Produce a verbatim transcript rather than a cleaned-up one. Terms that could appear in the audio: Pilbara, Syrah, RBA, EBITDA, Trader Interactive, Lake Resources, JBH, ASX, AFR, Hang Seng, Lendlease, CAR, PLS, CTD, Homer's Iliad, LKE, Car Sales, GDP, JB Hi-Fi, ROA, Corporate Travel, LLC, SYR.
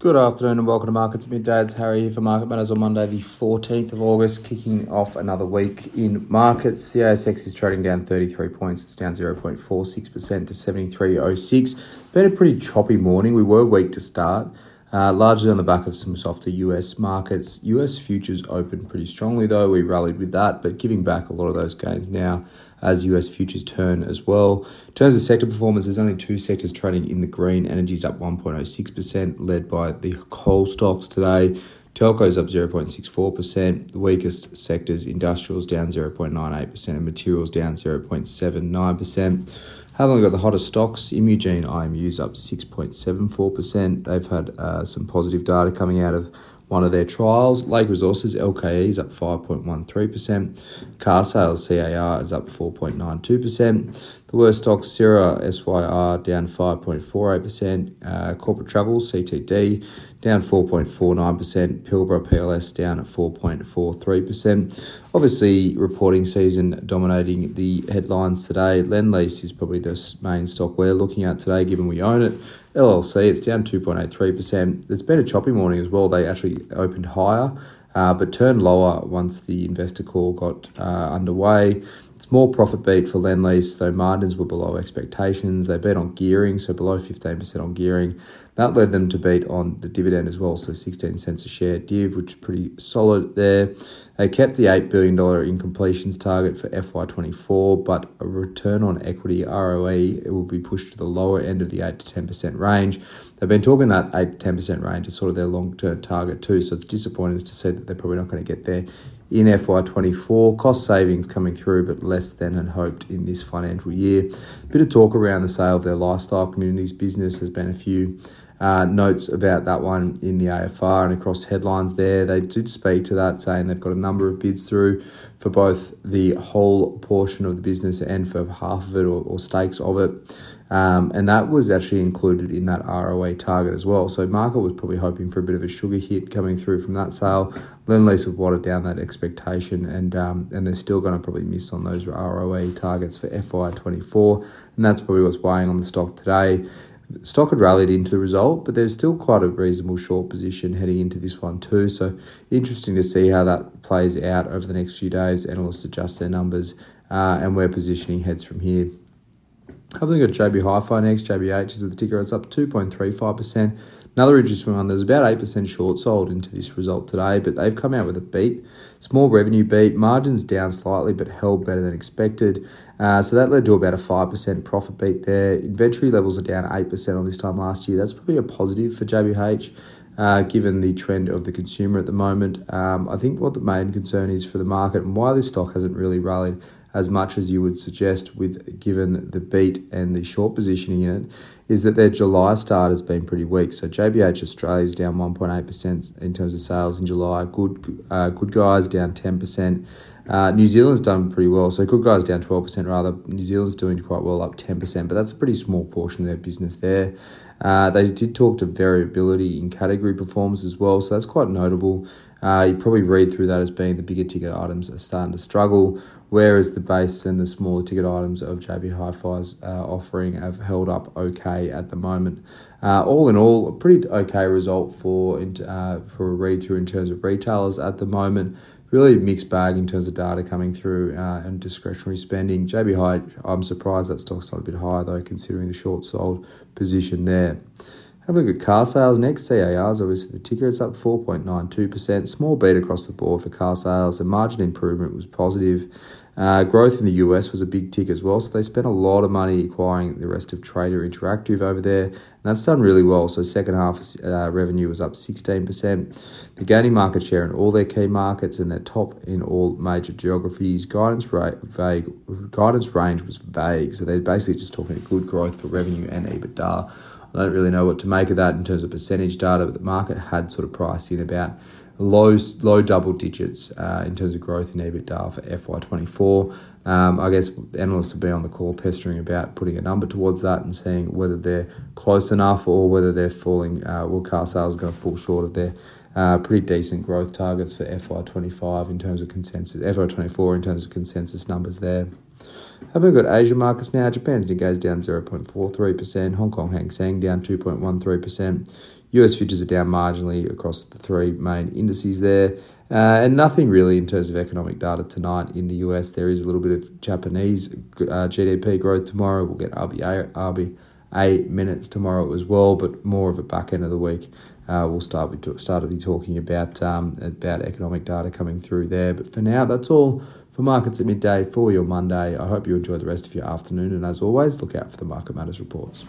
Good afternoon and welcome to Markets Midday. It's Harry here for Market Matters on Monday the fourteenth of August, kicking off another week in markets. The A S X is trading down thirty-three points. It's down zero point four six percent to seventy-three oh six. Been a pretty choppy morning. We were weak to start, uh, largely on the back of some softer U S markets. U S futures opened pretty strongly though. We rallied with that, but giving back a lot of those gains now as U S futures turn as well. In terms of sector performance, there's only two sectors trading in the green. Energy's up one point oh six percent, led by the coal stocks today. Telco's up zero point six four percent. The weakest sectors, industrials down zero point nine eight percent and materials down zero point seven nine percent. Having a look at the hottest stocks, Immugene I M U's up six point seven four percent. They've had uh, some positive data coming out of one of their trials. Lake Resources, L K E, is up five point one three percent. Car Sales, C A R, is up four point nine two percent. The worst stock, Syrah, S Y R, down five point four eight percent. Uh, Corporate Travel, C T D, down four point four nine percent. Pilbara, P L S, down at four point four three percent. Obviously, reporting season dominating the headlines today. Lendlease is probably the main stock we're looking at today, given we own it. L L C, it's down two point eight three percent. It's been a choppy morning as well. They actually opened higher, uh, but turned lower once the investor call got uh, underway. It's more profit beat for Lendlease, though margins were below expectations. They bet on gearing, so below fifteen percent on gearing. That led them to beat on the dividend as well, so sixteen cents a share div, which is pretty solid there. They kept the eight billion dollars in completions target for F Y twenty-four, but a return on equity, R O E, it will be pushed to the lower end of the eight to ten percent range. They've been talking that eight to ten percent range is sort of their long-term target too, so it's disappointing to see that they're probably not going to get there in F Y twenty-four. Cost savings coming through, but less than had hoped in this financial year. A bit of talk around the sale of their lifestyle communities business. There's been a few uh, notes about that one in the A F R and across headlines there. They did speak to that, saying they've got a number of bids through for both the whole portion of the business and for half of it or, or stakes of it. Um, and that was actually included in that R O A target as well. So market was probably hoping for a bit of a sugar hit coming through from that sale. Lendlease have watered down that expectation, and um, and they're still going to probably miss on those R O A targets for F Y twenty-four. And that's probably what's weighing on the stock today. Stock had rallied into the result, but there's still quite a reasonable short position heading into this one too. So interesting to see how that plays out over the next few days. Analysts adjust their numbers uh, and where positioning heads from here. Have a look at J B Hi-Fi next. J B H is at the ticker. It's up two point three five percent. Another interesting one. There's about eight percent short sold into this result today, but they've come out with a beat. Small revenue beat. Margins down slightly, but held better than expected. Uh, so that led to about a five percent profit beat there. Inventory levels are down eight percent on this time last year. That's probably a positive for J B H. Uh, given the trend of the consumer at the moment. Um, I think what the main concern is for the market and why this stock hasn't really rallied as much as you would suggest with given the beat and the short positioning in it, is that their July start has been pretty weak. So J B H Australia is down one point eight percent in terms of sales in July. Good uh, Good Guys down ten percent. Uh, New Zealand's done pretty well. So Good Guys down twelve percent rather. New Zealand's doing quite well, up ten percent, but that's a pretty small portion of their business there. Uh, they did talk to variability in category performance as well, so that's quite notable. Uh, you probably read through that as being the bigger ticket items are starting to struggle, whereas the base and the smaller ticket items of J B Hi-Fi's uh, offering have held up okay at the moment. Uh, all in all, a pretty okay result for uh, for a read-through in terms of retailers at the moment. Really mixed bag in terms of data coming through uh, and discretionary spending. J B Hi, I'm surprised that stock's not a bit higher though, considering the short sold position there. Have a look at Car Sales next. C A R's obviously the ticker. It's up four point nine two percent. Small beat across the board for Car Sales. The margin improvement was positive. Uh, growth in the U S was a big tick as well. So they spent a lot of money acquiring the rest of Trader Interactive over there. And that's done really well. So second half uh, revenue was up sixteen percent. They're gaining market share in all their key markets and they're top in all major geographies. Guidance, ra- vague, guidance range was vague. So they're basically just talking good growth for revenue and EBITDA. I don't really know what to make of that in terms of percentage data, but the market had sort of priced in about low low double digits uh, in terms of growth in EBITDA for F Y twenty-four. Um, I guess analysts will be on the call pestering about putting a number towards that and seeing whether they're close enough or whether they're falling, uh, well, Car Sales are going to fall short of their uh, pretty decent growth targets for F Y twenty-five in terms of consensus, F Y twenty-four in terms of consensus numbers there. Having got Asian markets now, Japan's Nikkei's down zero point four three percent, Hong Kong Hang Seng down two point one three percent, U S futures are down marginally across the three main indices there. Uh, and nothing really in terms of economic data tonight in the U S. There is a little bit of Japanese uh, G D P growth tomorrow. We'll get R B A, R B A minutes tomorrow as well, but more of a back end of the week. Uh, we'll start with, start to be talking about um, about economic data coming through there. But for now, that's all for Markets at Midday for your Monday. I hope you enjoy the rest of your afternoon. And as always, look out for the Market Matters reports.